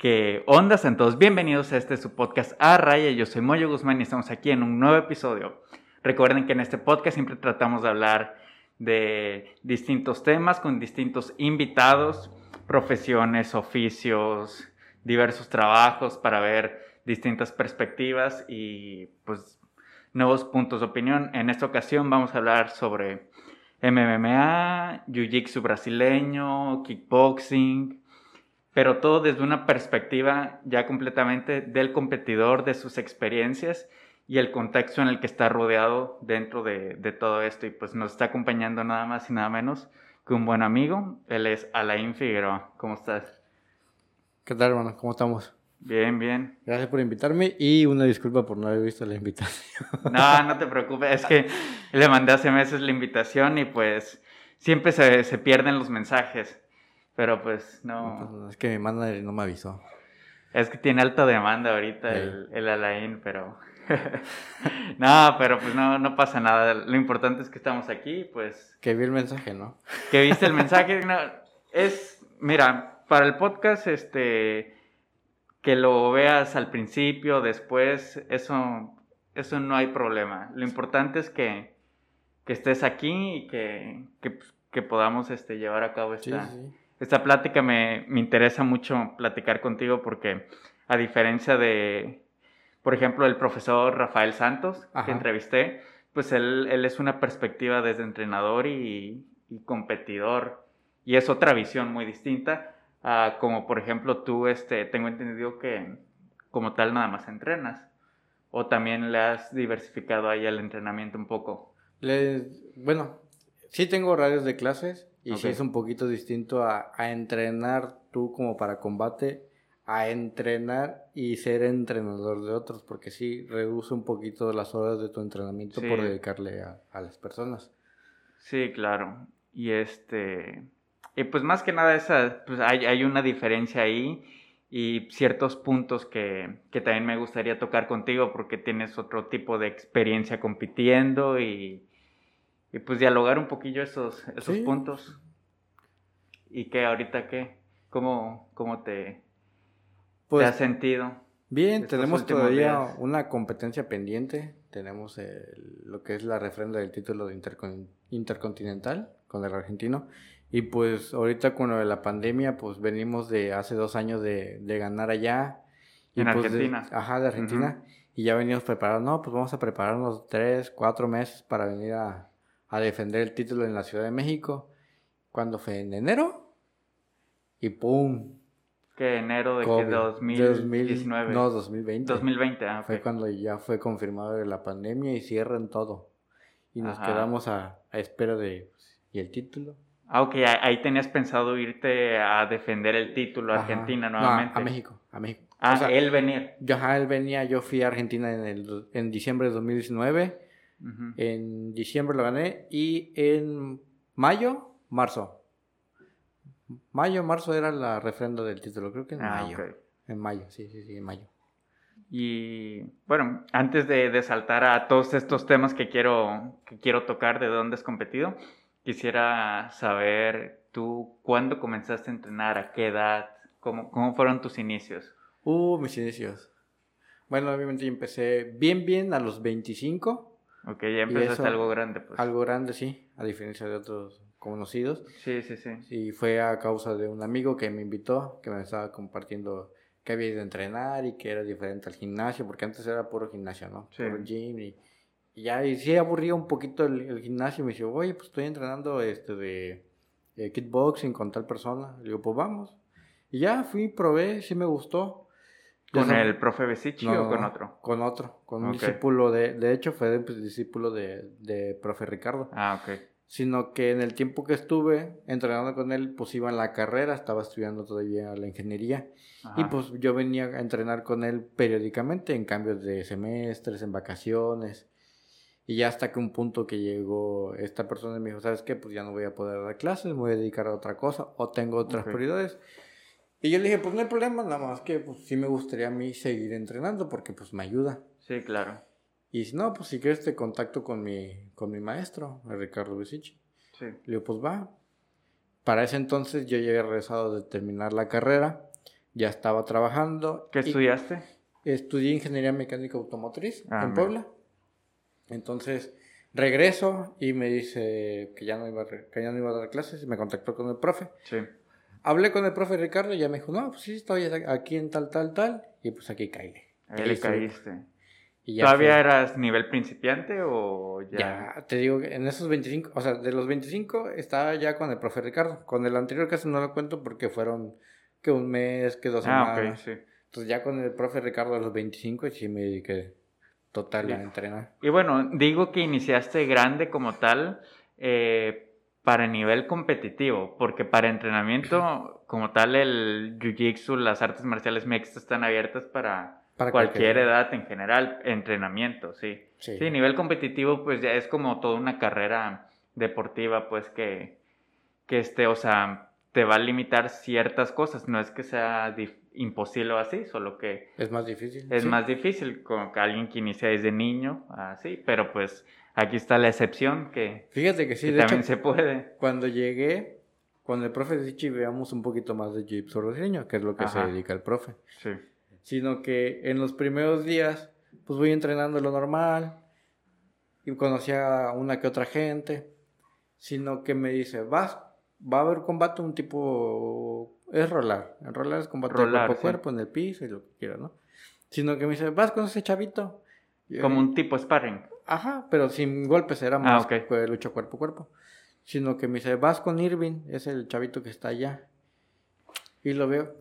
¿Qué onda, Santos? Bienvenidos a este su podcast Arraya. Yo soy Moyo Guzmán y estamos aquí en un nuevo episodio. Recuerden que en este podcast siempre tratamos de hablar de distintos temas con distintos invitados, profesiones, oficios, diversos trabajos para ver distintas perspectivas y pues nuevos puntos de opinión. En esta ocasión vamos a hablar sobre MMA, jiu-jitsu brasileño, kickboxing, pero todo desde una perspectiva ya completamente del competidor, de sus experiencias y el contexto en el que está rodeado dentro de todo esto. Y pues nos está acompañando nada más y nada menos que un buen amigo. Él es Alain Figueroa. ¿Cómo estás? ¿Qué tal, hermano? ¿Cómo estamos? Bien, bien. Gracias por invitarme y una disculpa por no haber visto la invitación. No, no te preocupes. Es que le mandé hace meses la invitación y pues siempre se pierden los mensajes. Pero pues no. Es que mi manager no me avisó. Es que tiene alta demanda ahorita el Alain, pero... no, pero pues no pasa nada. Lo importante es que estamos aquí, pues... Que vi el mensaje, ¿no? Que viste el mensaje. No, es, mira, para el podcast, que lo veas al principio, después, eso no hay problema. Lo importante es que estés aquí y que podamos llevar a cabo esta... Sí, sí. Esta plática me interesa mucho platicar contigo porque a diferencia de, por ejemplo, el profesor Rafael Santos, ajá, que entrevisté, pues él es una perspectiva desde entrenador y competidor y es otra visión muy distinta a como, por ejemplo, tú, tengo entendido que como tal nada más entrenas o también le has diversificado ahí el entrenamiento un poco. Bueno, sí tengo horarios de clases. Y okay, sí es un poquito distinto a entrenar tú como para combate, a entrenar y ser entrenador de otros, porque sí reduce un poquito las horas de tu entrenamiento, sí, por dedicarle a las personas. Sí, claro. Y y pues más que nada esa, pues hay una diferencia ahí y ciertos puntos que también me gustaría tocar contigo porque tienes otro tipo de experiencia compitiendo y pues dialogar un poquillo esos sí, puntos. ¿Y qué ahorita qué? ¿Cómo te has sentido? Bien, tenemos todavía días? Una competencia pendiente. Tenemos lo que es la refrenda del título de intercontinental con el argentino. Y pues ahorita con lo de la pandemia, pues venimos de hace 2 años de ganar allá. Y en pues Argentina. De Argentina. Uh-huh. Y ya venimos preparados. No, pues vamos a prepararnos 3-4 meses para venir a defender el título en la Ciudad de México. ¿Cuándo fue? ¿En enero? Y ¡pum! ¿Qué? ¿Enero de COVID, qué? ¿2019? No, 2020. 2020, ah, okay. Fue cuando ya fue confirmado la pandemia y cierran todo. Y nos, ajá, quedamos a espera de... ¿Y el título? Ah, ok. Ahí tenías pensado irte a defender el título a Argentina nuevamente. No, a México, a México. Ah, o sea, él venía. Él venía. Yo fui a Argentina en diciembre de 2019... Uh-huh. En diciembre lo gané y en marzo era la refrenda del título, creo que en mayo, okay, en mayo, sí, en mayo. Y bueno, antes de saltar a todos estos temas que quiero tocar de dónde has competido, quisiera saber tú cuándo comenzaste a entrenar, a qué edad, cómo fueron tus inicios. Mis inicios, bueno, obviamente empecé bien a los 25. Ok, ya empezaste algo grande, pues. Algo grande, sí, a diferencia de otros conocidos. Sí. Y fue a causa de un amigo que me invitó, que me estaba compartiendo que había ido a entrenar y que era diferente al gimnasio, porque antes era puro gimnasio, ¿no? Sí. Puro gym y sí aburría un poquito el gimnasio. Me dice, oye, pues estoy entrenando de kickboxing con tal persona. Le digo, pues vamos. Y ya fui, probé, sí me gustó. ¿Con el profe Besichi o con otro? Con otro, con un discípulo de hecho fue discípulo de profe Ricardo. Ah, ok. Sino que en el tiempo que estuve entrenando con él, pues iba en la carrera, estaba estudiando todavía la ingeniería. Ajá. Y pues yo venía a entrenar con él periódicamente, en cambios de semestres, en vacaciones. Y ya hasta que un punto que llegó esta persona y me dijo, ¿sabes qué? Pues ya no voy a poder dar clases, me voy a dedicar a otra cosa o tengo otras prioridades. Y yo le dije, pues no hay problema, nada más que pues sí me gustaría a mí seguir entrenando porque pues me ayuda. Sí, claro. Y si no, pues si quieres te contacto con mi maestro, el Ricardo Besichi. Sí. Le digo, pues va. Para ese entonces yo ya había regresado de terminar la carrera. ya estaba trabajando. ¿Qué estudiaste? Estudié Ingeniería Mecánica Automotriz en Puebla. Entonces regreso y me dice que ya no iba a dar clases. Me contactó con el profe. Sí. Hablé con el profe Ricardo y ya me dijo, no, pues sí, estoy aquí en tal. Y pues aquí caí. Ahí le caíste. Y ya ¿todavía eras nivel principiante o ya? Ya, te digo, en esos 25, o sea, de los 25 estaba ya con el profe Ricardo. Con el anterior casi no lo cuento porque fueron que un mes, que 2 semanas. Ah, ok, sí. Entonces ya con el profe Ricardo de los 25 sí me dediqué total a entrenar. Y bueno, digo que iniciaste grande como tal, para nivel competitivo, porque para entrenamiento como tal el jiu-jitsu, las artes marciales mixtas están abiertas para cualquier edad en general, entrenamiento, sí. Sí. Sí, nivel competitivo pues ya es como toda una carrera deportiva pues que o sea, te va a limitar ciertas cosas, no es que sea imposible o así, solo que es más difícil. Es más difícil con alguien que inicia desde niño, así, pero pues aquí está la excepción que... Fíjate que sí, que de también hecho, se puede. Cuando llegué, con el profe Besichi veamos un poquito más de jiu-jitsu brasileño, que es lo que se dedica el profe. Sí. Sino que en los primeros días, pues voy entrenando lo normal, y conocía a una que otra gente, sino que me dice, va a haber combate un tipo... Es rolar. El rolar es combate cuerpo a cuerpo, en el piso y lo que quieras, ¿no? Sino que me dice, vas con ese chavito. Como un tipo sparring. Ajá, pero sin golpes, era más lucha cuerpo a cuerpo. Sino que me dice, vas con Irving, es el chavito que está allá. Y lo veo,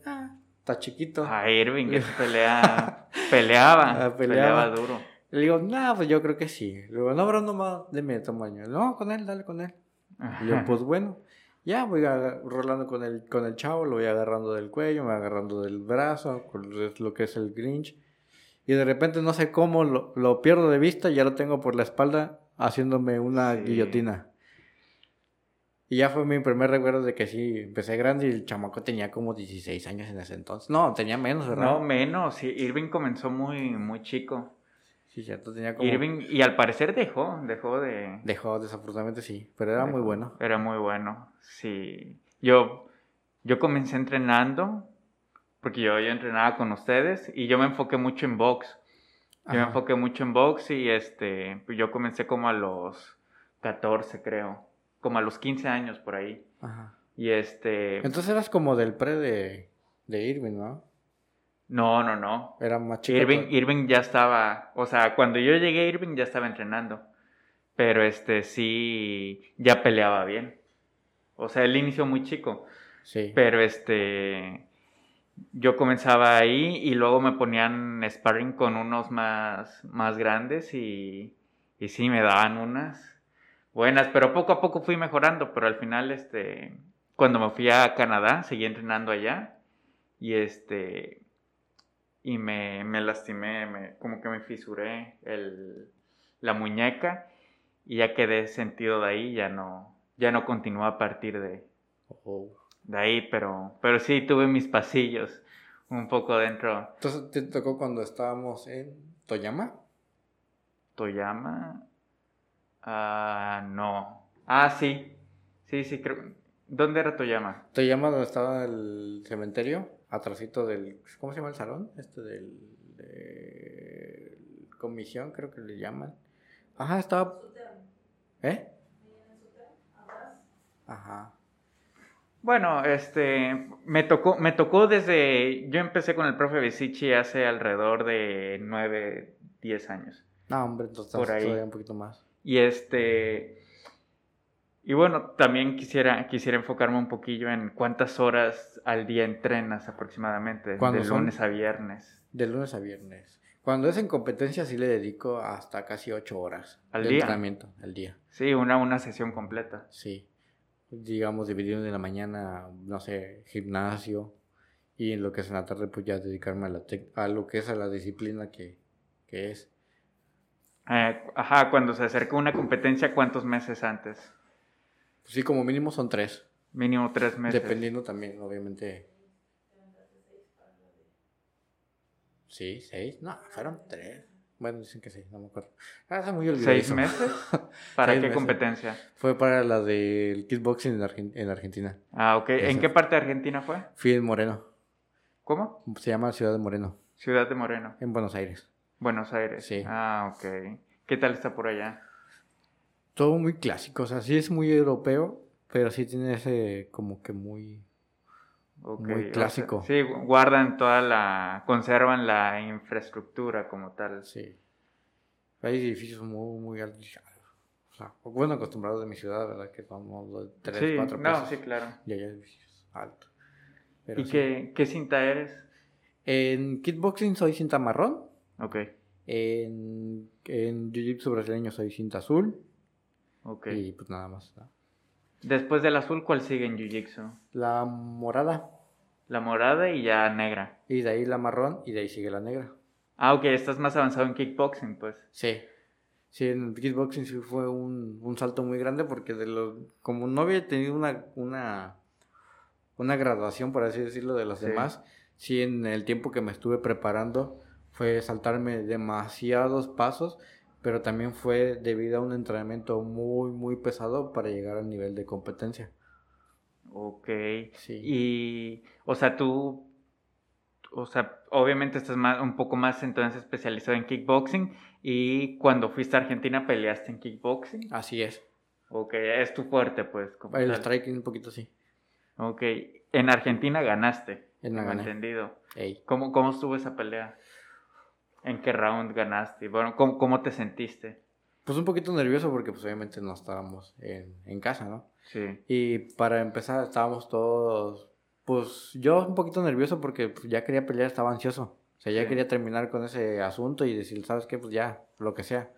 está chiquito. Irving, que peleaba duro. Le digo, pues yo creo que sí. Le digo, no, Brandon, más de mi tamaño. No, con él, dale con él. Y yo, pues bueno, ya voy rolando con el chavo, lo voy agarrando del cuello, me voy agarrando del brazo, lo que es el Grinch. Y de repente no sé cómo lo pierdo de vista y ya lo tengo por la espalda haciéndome una guillotina. Y ya fue mi primer recuerdo de que sí, empecé grande y el chamaco tenía como 16 años en ese entonces. No, tenía menos, ¿verdad? No, menos. Sí, Irving comenzó muy, muy chico. Sí, cierto, tenía como... Irving, y al parecer dejó de... Dejó, desafortunadamente sí, pero era muy bueno. Era muy bueno, sí. Yo comencé entrenando... Porque yo entrenaba con ustedes y yo me enfoqué mucho en box. Y yo comencé como a los 14, creo. Como a los 15 años por ahí. Ajá. Y entonces eras como del pre de Irving, ¿no? No. Era más chico. Irving ya estaba, o sea, cuando yo llegué Irving ya estaba entrenando. Pero sí, ya peleaba bien. O sea, él inició muy chico. Sí. Pero yo comenzaba ahí y luego me ponían sparring con unos más grandes y sí, me daban unas buenas, pero poco a poco fui mejorando, pero al final, cuando me fui a Canadá, seguí entrenando allá y y me lastimé, como que me fisuré la muñeca y ya quedé sentido de ahí, ya no continué a partir de... De ahí, pero sí tuve mis pasillos un poco dentro. Entonces, ¿te tocó cuando estábamos en Toyama? ¿Toyama? No. Sí. Sí, creo. ¿Dónde era Toyama? Toyama, donde estaba el cementerio, atrásito del... ¿Cómo se llama el salón? Comisión, creo que le llaman. Ajá, estaba... ¿Eh? Ajá. Bueno, me tocó desde... Yo empecé con el profe Besichi hace alrededor de 9, 10 años. No, hombre, entonces por ahí. Todavía un poquito más. Y y bueno, también quisiera enfocarme un poquillo en cuántas horas al día entrenas aproximadamente, de lunes a viernes. De lunes a viernes. Cuando es en competencia sí le dedico hasta casi 8 horas. ¿Al día? De entrenamiento, al día. Sí, una sesión completa. Sí. Digamos, dividido en la mañana, no sé, gimnasio, y en lo que es en la tarde, pues ya dedicarme a lo que es a la disciplina que es. Cuando se acerca una competencia, ¿cuántos meses antes? Pues sí, como mínimo son 3. Mínimo 3 meses. Dependiendo también, obviamente. Sí, 6, no, fueron 3. Bueno, dicen que sí, no me acuerdo. Está muy olvidado. ¿6 meses? ¿Para 6 qué meses. Competencia? Fue para la del kickboxing en Argentina. ¿En qué parte de Argentina fue? Fui en Moreno. ¿Cómo? Se llama Ciudad de Moreno. Ciudad de Moreno. En Buenos Aires. Buenos Aires. Sí. Ah, ok. ¿Qué tal está por allá? Todo muy clásico. O sea, sí es muy europeo, pero sí tiene ese como que muy... Okay, muy clásico. O sea, sí, guardan toda la... Conservan la infraestructura como tal. Sí. Hay edificios muy, muy altos. O sea, bueno, acostumbrados de mi ciudad, ¿verdad? Que vamos de 3, sí, 4 pesos. Sí, claro. Y hay edificios altos. Pero ¿y sí. qué cinta eres? En kickboxing soy cinta marrón. Ok. En jiu-jitsu brasileño soy cinta azul. Ok. Y pues nada más, ¿no? Después del azul, ¿cuál sigue en jiu-jitsu? La morada. La morada y ya negra. Y de ahí la marrón y de ahí sigue la negra. Ah, ok, estás más avanzado en kickboxing, pues. Sí. Sí, en kickboxing sí fue un salto muy grande porque como no había tenido una graduación, por así decirlo, de los demás, sí, en el tiempo que me estuve preparando fue saltarme demasiados pasos. Pero también fue debido a un entrenamiento muy, muy pesado para llegar al nivel de competencia. Ok. Sí. Y, o sea, tú, o sea, obviamente estás un poco más entonces especializado en kickboxing. Y cuando fuiste a Argentina, ¿peleaste en kickboxing? Así es. Ok, es tu fuerte, pues. El striking un poquito, sí. Ok. En Argentina ganaste. Gané. Entendido. Ey. ¿Cómo estuvo esa pelea? ¿En qué round ganaste? Bueno, ¿cómo te sentiste? Pues un poquito nervioso porque pues obviamente no estábamos en casa, ¿no? Sí. Y para empezar estábamos todos... Pues yo un poquito nervioso porque pues, ya quería pelear, estaba ansioso. O sea, ya quería terminar con ese asunto y decir, ¿sabes qué? Pues ya, lo que sea.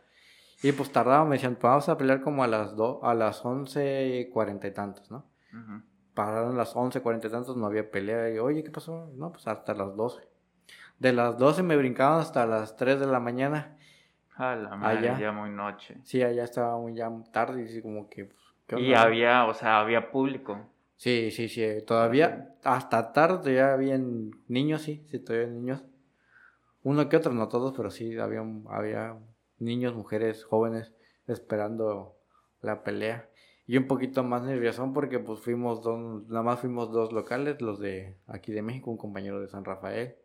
Y pues tardaba, me decían, vamos a pelear como a las 11:40 y tantos, ¿no? Uh-huh. Pasaron las 11:40 y tantos, no había pelea. Y oye, ¿qué pasó? No, pues hasta las 12. De las 12 me brincaban hasta las 3 de la mañana. A la madre, allá. Ya muy noche. Sí, allá estaba muy ya tarde y así como que... Pues, y había, o sea, había público. Sí, todavía hasta tarde ya habían niños, sí, todavía había niños. Uno que otro, no todos, pero sí, había niños, mujeres, jóvenes esperando la pelea. Y un poquito más nervioso porque pues nada más fuimos dos locales, los de aquí de México, un compañero de San Rafael.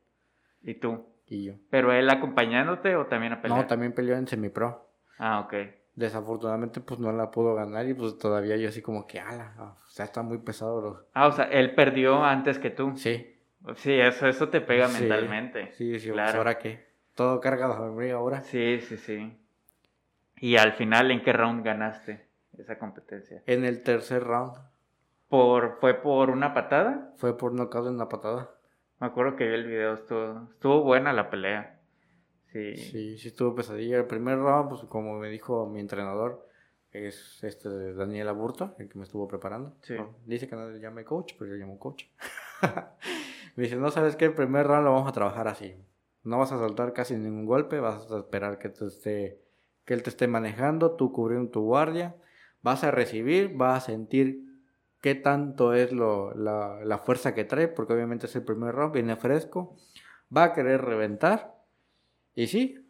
¿Y tú? Y yo. ¿Pero él acompañándote o también a pelear? No, también peleó en semipro. Ah, ok. Desafortunadamente, pues, no la pudo ganar y, pues, todavía yo así como que, o sea, está muy pesado, bro. Ah, o sea, él perdió antes que tú. Sí. Sí, eso te pega mentalmente. Sí, claro. Pues, ¿ahora qué? Todo carga sobre mí ahora. Sí. Y al final, ¿en qué round ganaste esa competencia? En el tercer round. ¿Fue por una patada? Fue por nocaut en una patada. Me acuerdo que vi el video, estuvo buena la pelea. Sí, estuvo pesadilla. El primer round, pues como me dijo mi entrenador, es Daniel Aburto, el que me estuvo preparando. Sí. No, dice que no le llame coach, pero yo le llamo coach. Me dice, no, ¿sabes qué? El primer round lo vamos a trabajar así. No vas a saltar casi ningún golpe, vas a esperar que él te esté manejando, tú cubriendo tu guardia, vas a recibir, vas a sentir... ¿Qué tanto es la fuerza que trae? Porque obviamente es el primer round, viene fresco. Va a querer reventar. Y sí,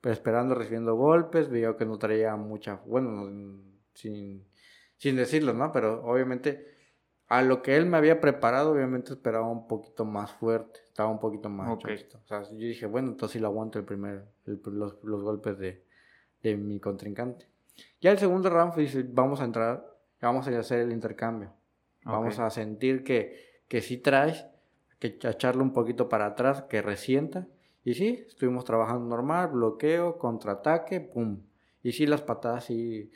pero esperando, recibiendo golpes. Vio que no traía mucha... Bueno, sin decirlo, ¿no? Pero obviamente a lo que él me había preparado, obviamente esperaba un poquito más fuerte. Estaba un poquito más chocito. O sea, yo dije, bueno, entonces sí lo aguanto los golpes de mi contrincante. Ya el segundo round, dice, vamos a hacer el intercambio. Vamos a sentir que sí traes, que echarle un poquito para atrás, que resienta. Y sí, estuvimos trabajando normal, bloqueo, contraataque, pum. Y sí, las patadas sí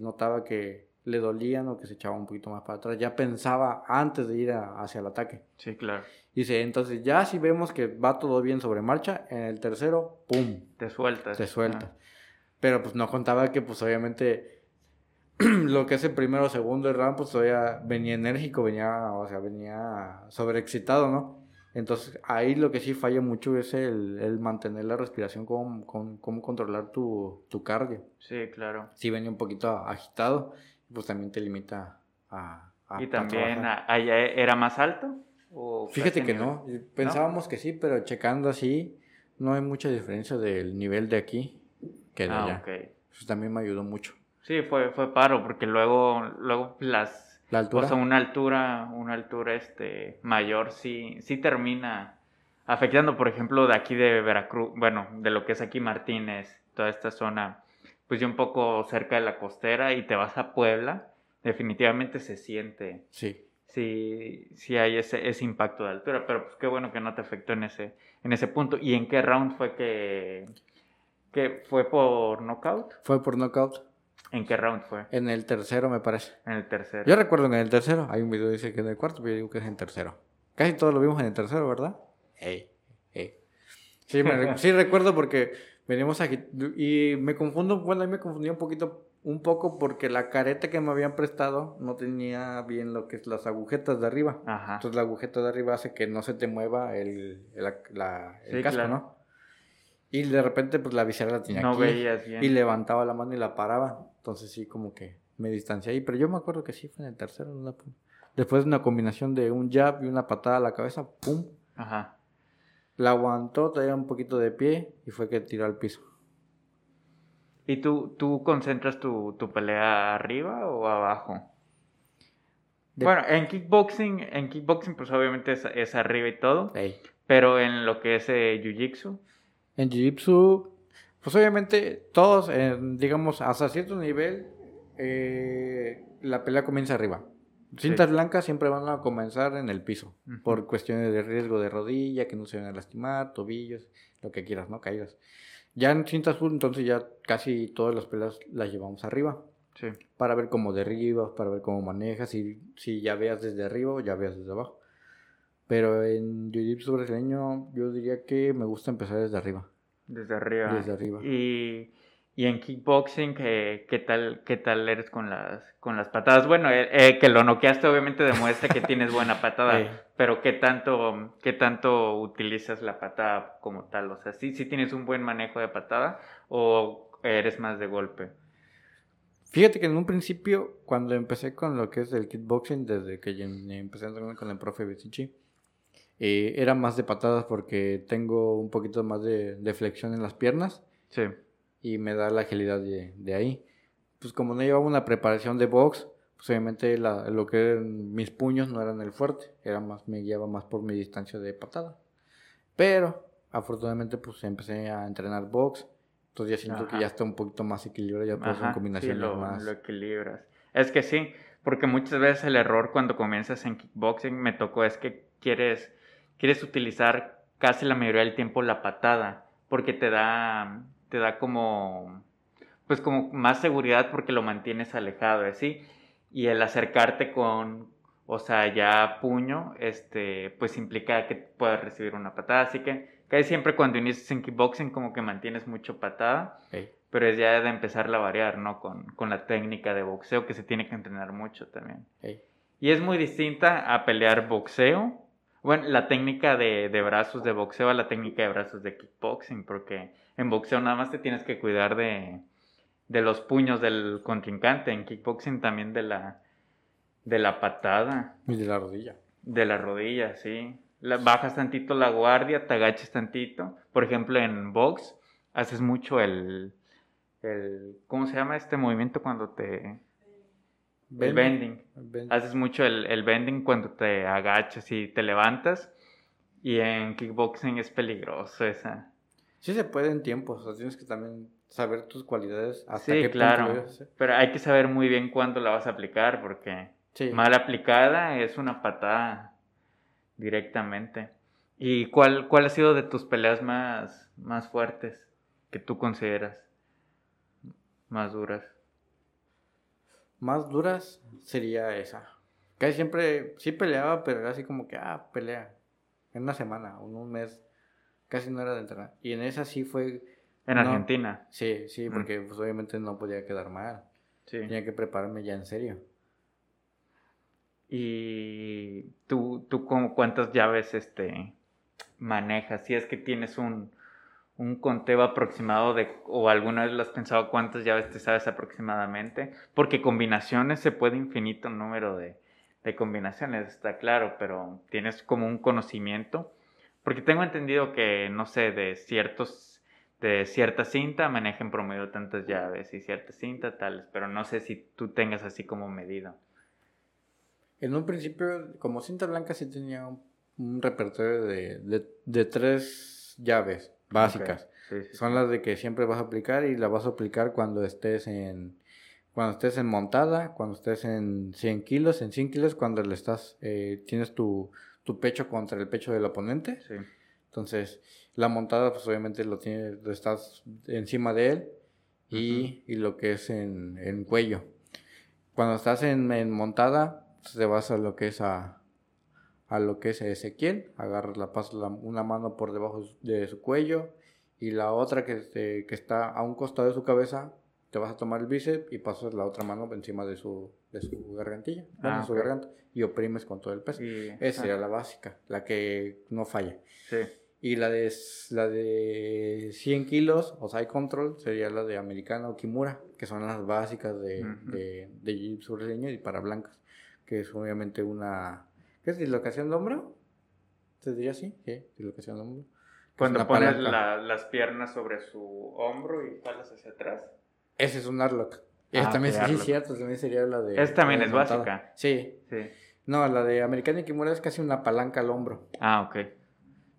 notaba que le dolían o que se echaba un poquito más para atrás. Ya pensaba antes de ir hacia el ataque. Sí, claro. Y sí, entonces ya si vemos que va todo bien sobre marcha, en el tercero, pum. Te sueltas. Ah. Pero pues no contaba que pues obviamente... Lo que es el primero o segundo round, pues todavía venía enérgico, venía sobreexcitado, ¿no? Entonces, ahí lo que sí falla mucho es el mantener la respiración, cómo controlar tu cardio. Sí, claro. Sí venía un poquito agitado, pues también te limita a ¿Y también allá era más alto? ¿O fíjate que nivel? No, pensábamos que sí, pero checando así, no hay mucha diferencia del nivel de aquí que de allá. Okay. Eso también me ayudó mucho. Sí, fue paro, porque luego las ¿La altura? O sea, una altura mayor sí termina afectando, por ejemplo, de aquí de Veracruz, bueno, de lo que es aquí Martínez, toda esta zona, pues ya un poco cerca de la costera, y te vas a Puebla, definitivamente se siente. Sí. Sí hay ese impacto de altura, pero pues qué bueno que no te afectó en ese punto. ¿Y en qué round fue que fue por knockout? Fue por knockout. ¿En qué round fue? En el tercero, me parece. En el tercero. Yo recuerdo que en el tercero, hay un video que dice que en el cuarto, pero yo digo que es en el tercero. Casi todos lo vimos en el tercero, ¿verdad? Sí, sí recuerdo porque venimos aquí y me confundo, bueno, ahí me confundí un poco porque la careta que me habían prestado no tenía bien lo que es las agujetas de arriba. Ajá. Entonces la agujeta de arriba hace que no se te mueva el casco, claro, ¿no? Y de repente pues la visera la tenía aquí. No veías bien. Y levantaba la mano y la paraba. Entonces sí, como que me distancié ahí. Pero yo me acuerdo que sí fue en el tercero. Después de una combinación de un jab y una patada a la cabeza, ¡pum! Ajá. La aguantó, traía un poquito de pie y fue que tiró al piso. ¿Y tú concentras tu pelea arriba o abajo? Bueno, en kickboxing pues obviamente es arriba y todo. Hey. Pero en lo que es jiu-jitsu... En jiu-jitsu, pues obviamente todos, digamos, hasta cierto nivel, la pelea comienza arriba. Cintas blancas siempre van a comenzar en el piso, uh-huh, por cuestiones de riesgo de rodilla, que no se van a lastimar, tobillos, lo que quieras, ¿no? Caídas. Ya en cinta azul, entonces ya casi todas las peleas las llevamos arriba. Sí. Para ver cómo derribas, para ver cómo manejas, si ya veas desde arriba o ya veas desde abajo. Pero en jiu-jitsu brasileño yo diría que me gusta empezar desde arriba. Desde arriba. Y en kickboxing, ¿qué tal eres con las patadas? Bueno, que lo noqueaste obviamente demuestra que tienes buena patada, pero ¿qué tanto utilizas la patada como tal? O sea, ¿sí tienes un buen manejo de patada o eres más de golpe? Fíjate que en un principio, cuando empecé con lo que es el kickboxing, desde que empecé a entrenar con el profe Besichi, era más de patadas porque tengo un poquito más de flexión en las piernas. Sí. Y me da la agilidad de ahí. Pues como no llevaba una preparación de box, pues obviamente lo que eran mis puños no eran el fuerte. Me guiaba más por mi distancia de patada. Pero afortunadamente pues empecé a entrenar box. Entonces ya siento, ajá, que ya está un poquito más equilibrado, ya puedes hacer combinaciones más. Lo equilibras. Es que sí, porque muchas veces el error cuando comienzas en kickboxing, me tocó, es que quieres utilizar casi la mayoría del tiempo la patada, porque te da como, pues como más seguridad porque lo mantienes alejado, ¿sí? Y el acercarte con, o sea, ya puño, pues implica que puedas recibir una patada, así que casi siempre cuando inicias en kickboxing como que mantienes mucho patada, okay, pero es ya de empezarla a variar, ¿no? Con la técnica de boxeo que se tiene que entrenar mucho también. Okay. Y es muy distinta a pelear boxeo, bueno, la técnica de brazos de boxeo a la técnica de brazos de kickboxing, porque en boxeo nada más te tienes que cuidar de los puños del contrincante, en kickboxing también de la patada. Y de la rodilla. De la rodilla, sí. Bajas tantito la guardia, te agachas tantito. Por ejemplo, en box haces mucho el ¿cómo se llama este movimiento cuando te...? El bending. Haces mucho el bending cuando te agachas y te levantas. Y en kickboxing es peligroso esa. Sí se puede en tiempos, o sea, tienes que también saber tus cualidades. Hasta sí, qué claro, punto debes hacer. Pero hay que saber muy bien cuándo la vas a aplicar porque sí, mal aplicada es una patada directamente. ¿Y cuál ha sido de tus peleas más fuertes que tú consideras más duras? Más duras sería esa. Casi siempre sí peleaba, pero era así como que pelea en una semana o en un mes, casi no era de entrenar. Y en esa sí fue en Argentina. Sí, porque pues, obviamente no podía quedar mal. Sí. Tenía que prepararme ya en serio. ¿Y tú cuántas llaves manejas? Si es que tienes un conteo aproximado de, o alguna vez lo has pensado, cuántas llaves te sabes aproximadamente, porque combinaciones se puede infinito número de combinaciones, está claro, pero tienes como un conocimiento, porque tengo entendido que, no sé, de cierta cinta manejan promedio tantas llaves y cierta cinta tales, pero no sé si tú tengas así como medido. En un principio, como cinta blanca, sí tenía un repertorio de tres llaves básicas. Okay. Sí, sí, son las de que siempre vas a aplicar y las vas a aplicar cuando estés en... Cuando estés en montada, cuando estés en 100 kilos, cuando le estás, tienes tu pecho contra el pecho del oponente. Sí. Entonces, la montada, pues obviamente lo estás encima de él y lo que es en cuello. Cuando estás en montada, te vas a lo que es a lo que es Ezequiel, agarras una mano por debajo de su cuello y la otra que está a un costado de su cabeza. Te vas a tomar el bíceps y pasas la otra mano encima de su gargantilla, de su garganta, y oprimes con todo el peso. Esa era la básica, la que no falla. Sí. Y la de 100 kilos, o side control, sería la de americana o kimura, que son las básicas de jiu-jitsu brasileño y para blancas, que es obviamente una... ¿Qué es? ¿Dislocación de hombro? ¿Se diría así? Sí, dislocación de hombro. Cuando pones las piernas sobre su hombro y jalas hacia atrás. Ese es un arlock. También es cierto, también sería la de... Esa también es montada. Básica. Sí. No, la de Americana y Kimura es casi una palanca al hombro. Ok.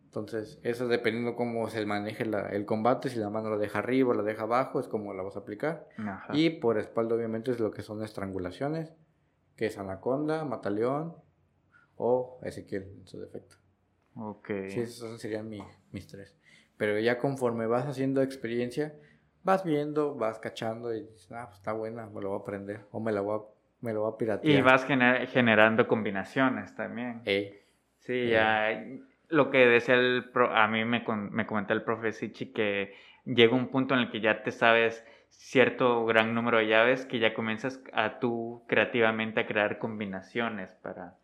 Entonces, eso dependiendo cómo se maneje el combate, si la mano la deja arriba o la deja abajo, es como la vas a aplicar. Ajá. Y por espalda, obviamente, es lo que son estrangulaciones, que es anaconda, mataleón o Ezequiel, en su defecto. Ok. Sí, esos serían mis tres. Pero ya conforme vas haciendo experiencia... Vas viendo, vas cachando y dices, pues está buena, me lo voy a aprender o me lo voy a piratear. Y vas generando combinaciones también. Sí. Lo que decía a mí me comentó el profe Besichi que llega un punto en el que ya te sabes cierto gran número de llaves que ya comienzas a tú creativamente a crear combinaciones para,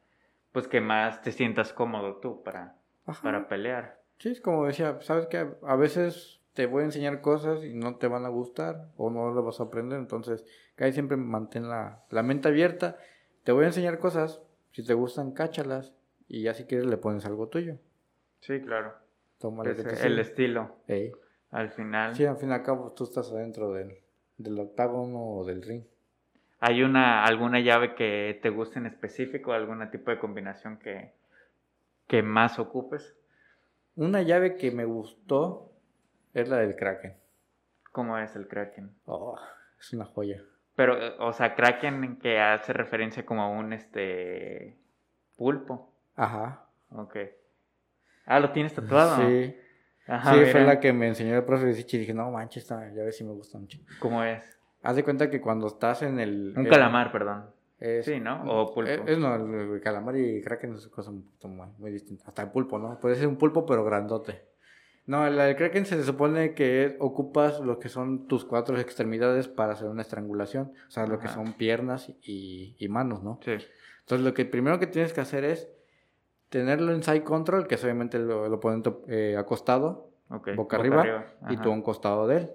pues, que más te sientas cómodo tú para pelear. Sí, es como decía, sabes que a veces... Te voy a enseñar cosas y no te van a gustar o no lo vas a aprender. Entonces, ahí siempre mantén la mente abierta. Te voy a enseñar cosas. Si te gustan, cáchalas. Y ya si quieres le pones algo tuyo. Sí, claro. Tómale el estilo. Al final. Sí, al fin y al cabo tú estás adentro del octágono o del ring. ¿Hay alguna llave que te guste en específico? ¿Algún tipo de combinación que más ocupes? Una llave que me gustó... Es la del Kraken. ¿Cómo es el Kraken? Es una joya. Pero, o sea, Kraken que hace referencia como a un pulpo. Ajá. Ok. ¿Lo tienes tatuado? Sí. Ajá, sí, mira. Fue la que me enseñó el profe Besichi y dije, no manches, ya ves si me gusta mucho. ¿Cómo es? Haz de cuenta que cuando estás en el... Un calamar, perdón. Sí, ¿no? O pulpo. No, el calamar y el Kraken son cosas muy distintas. Hasta el pulpo, ¿no? Puede ser un pulpo, pero grandote. No, la del Kraken se supone que ocupas lo que son tus cuatro extremidades para hacer una estrangulación. O sea, lo que son piernas y manos, ¿no? Sí. Entonces, lo que primero que tienes que hacer es tenerlo en side control, que es obviamente el oponente acostado, boca arriba. Y tú a un costado de él,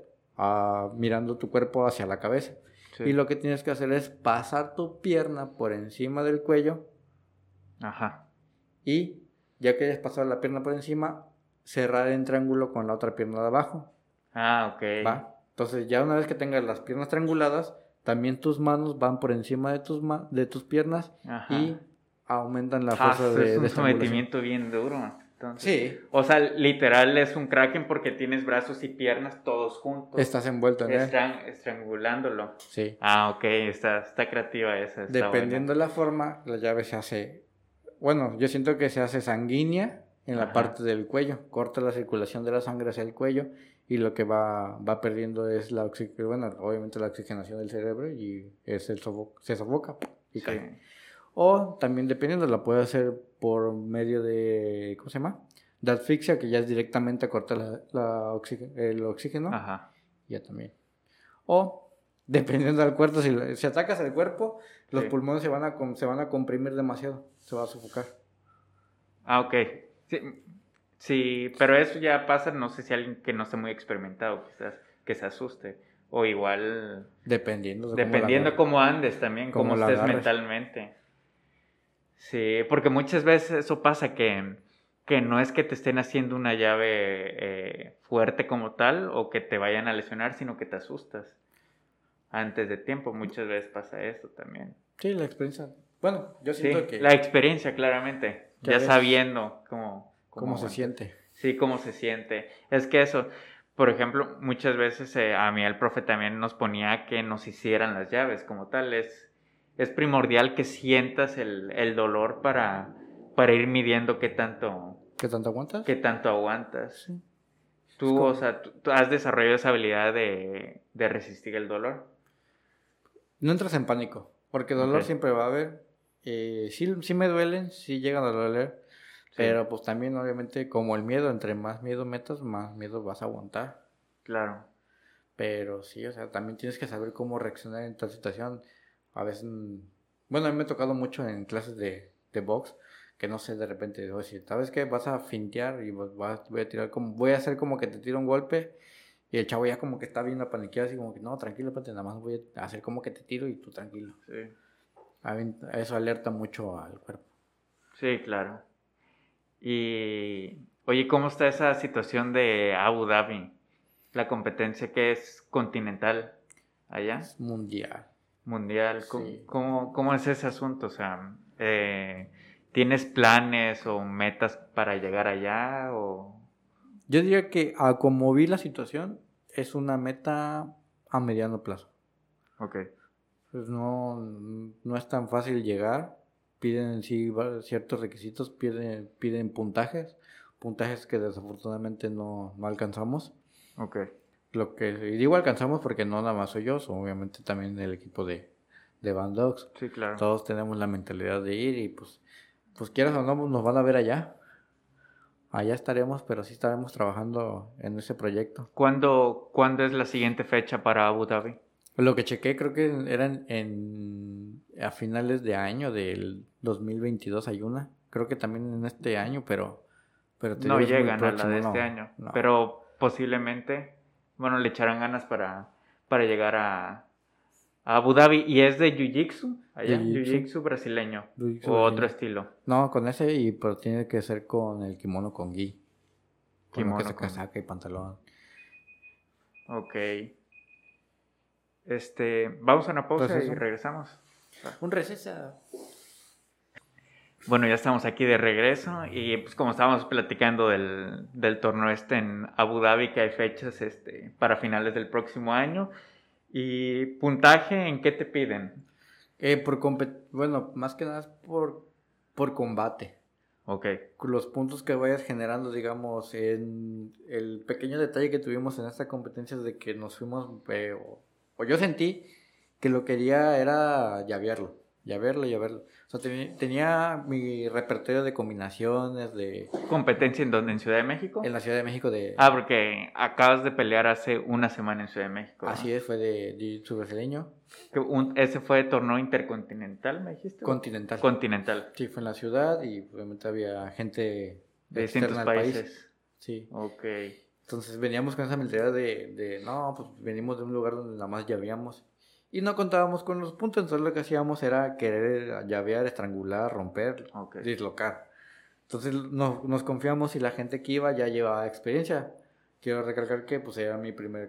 mirando tu cuerpo hacia la cabeza. Sí. Y lo que tienes que hacer es pasar tu pierna por encima del cuello. Ajá. Y ya que hayas pasado la pierna por encima... Cerrar en triángulo con la otra pierna de abajo. Ok. Va. Entonces, ya una vez que tengas las piernas trianguladas, también tus manos van por encima de tus piernas. Ajá. Y aumentan la fuerza de es un sometimiento bien duro. Entonces, sí. O sea, literal es un Kraken porque tienes brazos y piernas todos juntos. Estás envuelto en él. Estrangulándolo. Sí. Ok. Está creativa esa. Está dependiendo buena. De la forma, la llave se hace... Bueno, yo siento que se hace sanguínea. En la parte del cuello, corta la circulación de la sangre hacia el cuello y lo que va perdiendo es la oxigenación del cerebro y se sofoca y cae. O también dependiendo, la puede hacer por medio de, ¿cómo se llama? De asfixia, que ya es directamente a cortar el oxígeno. Ajá. Ya también. O dependiendo del cuerpo, si atacas al cuerpo, los pulmones se van a comprimir demasiado, se va a sofocar. Ok. Sí, pero eso ya pasa, no sé si alguien que no esté muy experimentado quizás que se asuste, o igual dependiendo cómo andes también, cómo estés mentalmente. Sí, porque muchas veces eso pasa que no es que te estén haciendo una llave fuerte como tal o que te vayan a lesionar, sino que te asustas antes de tiempo. Muchas veces pasa eso también. Sí, la experiencia Bueno, yo siento que... La experiencia, claramente. Ya sabiendo cómo se siente. Sí, cómo se siente. Es que eso... Por ejemplo, muchas veces a mí el profe también nos ponía que nos hicieran las llaves como tal. Es primordial que sientas el dolor para ir midiendo qué tanto... ¿Qué tanto aguantas? Qué tanto aguantas. Sí. Tú, como... o sea, tú has desarrollado esa habilidad de resistir el dolor. No entras en pánico, porque dolor siempre va a haber. Sí me duelen, sí llegan a doler. Pero pues también obviamente como el miedo, entre más miedo metas, más miedo vas a aguantar. Claro. Pero sí, o sea, también tienes que saber cómo reaccionar en tal situación. A veces, bueno, a mí me ha tocado mucho en clases de box, que no sé, de repente debo decir, ¿sabes qué? Vas a fintear y voy a tirar como, voy a hacer como que te tiro un golpe. Y el chavo ya como que está bien apaniqueado, así como que no, tranquilo, espérate, nada más voy a hacer como que te tiro y tú tranquilo. Sí. A mí, eso alerta mucho al cuerpo. Sí, claro. Y, oye, ¿cómo está esa situación de Abu Dhabi? La competencia que es continental allá. Es mundial. Mundial. Sí. ¿Cómo es ese asunto? O sea, ¿tienes planes o metas para llegar allá? O... Yo diría que, como vi la situación, es una meta a mediano plazo. Ok. Pues no es tan fácil llegar. Piden sí ciertos requisitos, piden puntajes que desafortunadamente no alcanzamos. Ok. Lo que digo alcanzamos porque no nada más soy yo, obviamente también el equipo de Van Dogs. Sí, claro. Todos tenemos la mentalidad de ir y pues quieras o no, pues nos van a ver allá. Allá estaremos, pero sí estaremos trabajando en ese proyecto. ¿Cuándo es la siguiente fecha para Abu Dhabi? Lo que chequé creo que eran a finales de año del 2022 hay una. Creo que también en este año, pero no llegan a la de este año. No. Pero posiblemente, bueno, le echarán ganas para llegar a Abu Dhabi. ¿Y es de jiu-jitsu? Allá, jiu-jitsu brasileño. Jiu-jitsu o otro estilo. No, con ese, pero tiene que ser con el kimono con gi. Kimono con casaca y pantalón. Ok. Vamos a una pausa y regresamos. Un receso. Bueno, ya estamos aquí de regreso y pues como estábamos platicando del torneo en Abu Dhabi, que hay fechas para finales del próximo año. ¿Y puntaje en qué te piden? Bueno, más que nada es por combate. Ok. Los puntos que vayas generando, digamos, en el pequeño detalle que tuvimos en esta competencia es de que nos fuimos... O yo sentí que lo quería era llavearlo. O sea, tenía mi repertorio de combinaciones, de... ¿Competencia en dónde? ¿En Ciudad de México? En la Ciudad de México de... Ah, porque acabas de pelear hace una semana en Ciudad de México, ¿no? Así es, fue de jiu-jitsu brasileño. ¿Ese fue torneo intercontinental, me dijiste? Continental. Continental. Sí, fue en la ciudad y obviamente había gente de distintos países. Sí. Okay. Entonces veníamos con esa mentalidad pues venimos de un lugar donde nada más llaveamos y no contábamos con los puntos, entonces lo que hacíamos era querer llavear, estrangular, romper, dislocar. Entonces nos confiamos y la gente que iba ya llevaba experiencia. Quiero recalcar que pues era mi primera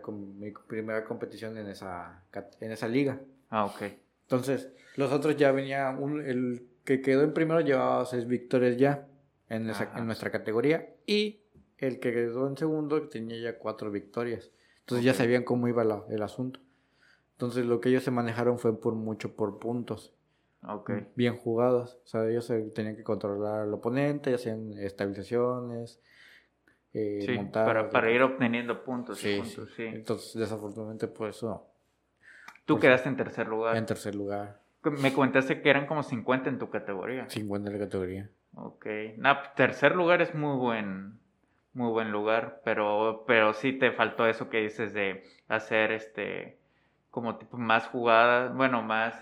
competición en esa liga. Ah, okay. Entonces los otros ya venían, el que quedó en primero llevaba 6 victorias ya en nuestra categoría y... El que quedó en segundo tenía ya 4 victorias. Entonces ya sabían cómo iba el asunto. Entonces lo que ellos se manejaron fue por puntos. Okay. Bien jugados. O sea, ellos tenían que controlar al oponente, hacían estabilizaciones, montar. Para ir obteniendo puntos. Sí, y puntos, sí. Entonces desafortunadamente por eso no. Tú quedaste en tercer lugar. En tercer lugar. Me comentaste que eran como 50 en tu categoría. 50 en la categoría. Ok. Tercer lugar es muy buen... Muy buen lugar, pero sí te faltó eso que dices de hacer como tipo más jugadas, bueno, más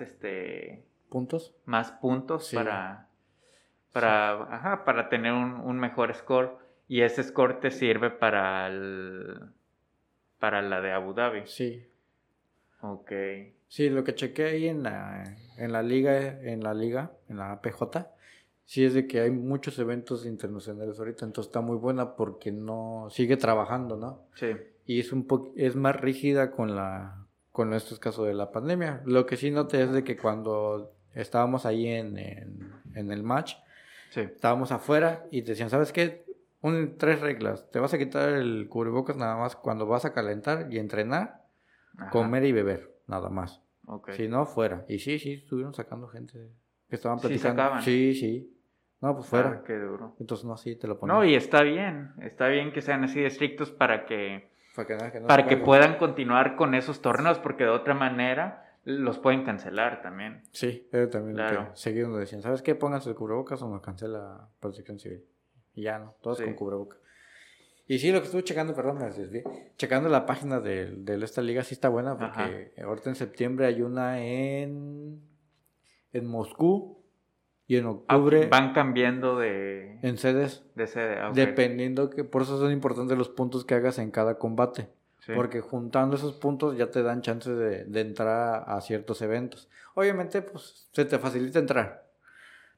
puntos, más puntos, sí. para para tener un mejor score, y ese score te sirve para la de Abu Dhabi. Sí. Okay. Sí, lo que chequeé ahí en la liga, en la APJ. Sí, es de que hay muchos eventos internacionales ahorita, entonces está muy buena porque no sigue trabajando, ¿no? Sí. Y es es más rígida con estos casos de la pandemia. Lo que sí noté es de que cuando estábamos ahí en el match. Sí. Estábamos afuera y decían, ¿sabes qué? 3 reglas. Te vas a quitar el cubrebocas nada más cuando vas a calentar y entrenar, ajá, comer y beber, nada más. Okay. Si no, fuera. Y sí, estuvieron sacando gente que estaban platicando. Sí, sacaban. Sí. No, pues fuera. Ah, qué duro. Entonces, no, sí, te lo ponen. No, y está bien. Está bien que sean así de estrictos para que puedan continuar con esos torneos, porque de otra manera los pueden cancelar también. Sí, pero también claro, seguido nos decían, ¿sabes qué? Pónganse el cubrebocas o nos cancela Protección Civil. Y ya no, todos con cubrebocas. Y sí, lo que estuve checando, perdón, me desvié, checando la página de esta liga, sí está buena, porque ajá, ahorita en septiembre hay una en Moscú y en octubre... Ah, van cambiando de... En sedes. De sede, ah, okay. Dependiendo que... Por eso son importantes los puntos que hagas en cada combate. Sí. Porque juntando esos puntos ya te dan chances de entrar a ciertos eventos. Obviamente, pues, se te facilita entrar.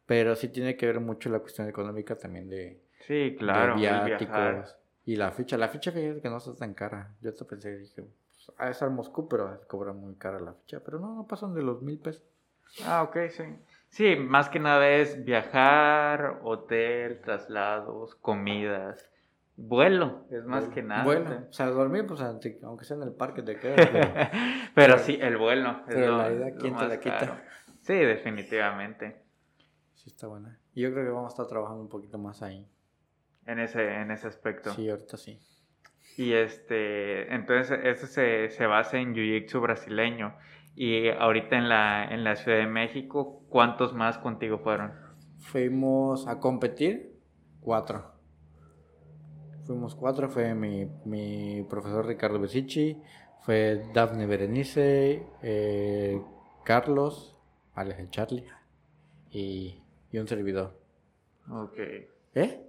Pero sí tiene que ver mucho la cuestión económica también de... Sí, claro. De viáticos. Y la ficha. La ficha, fíjate que no está tan cara. Yo hasta pensé, dije, pues, a estar en Moscú, pero cobra muy cara la ficha. Pero no pasan de los $1,000. Ah, ok, sí. Sí, más que nada es viajar, hotel, traslados, comidas... Vuelo, es más que nada. Vuelo, o sea, dormir, pues aunque sea en el parque te quedas. Pero sí, el vuelo. Pero la idea, ¿quién te la quita? Claro. Sí, definitivamente. Sí, está buena. Y yo creo que vamos a estar trabajando un poquito más ahí. En ese aspecto. Sí, ahorita sí. Y entonces eso se basa en jiu-jitsu brasileño. Y ahorita en la Ciudad de México, ¿cuántos más contigo fueron? Fuimos a competir 4. Fuimos 4, fue mi profesor Ricardo Besichi, fue Dafne Berenice, Carlos, Alex y Charlie, y un servidor. Ok. ¿Eh?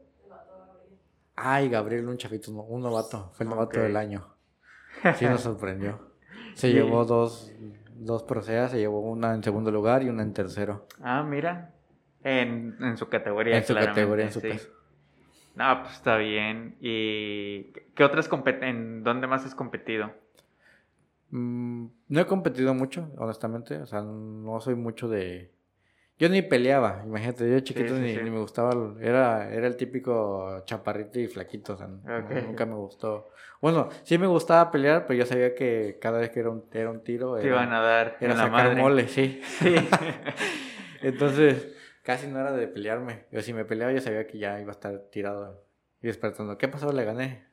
Ay, Gabriel, un chavito, un novato, fue el novato del año. Sí, nos sorprendió. Se llevó dos proceas, se llevó una en segundo lugar y una en tercero. Ah, mira, en su categoría. En su categoría, en su peso. Ah, pues está bien. ¿Y qué otras en dónde más has competido? No he competido mucho, honestamente. O sea, no soy mucho de... Yo ni peleaba, imagínate. Yo chiquito ni me gustaba. Era el típico chaparrito y flaquito. O sea, nunca me gustó. Bueno, sí me gustaba pelear, pero yo sabía que cada vez que era un tiro... Te iban a dar en la madre. Era sacar mole, sí. Entonces... Casi no era de pelearme. Yo, si me peleaba, yo sabía que ya iba a estar tirado y despertando. ¿Qué pasó? Le gané.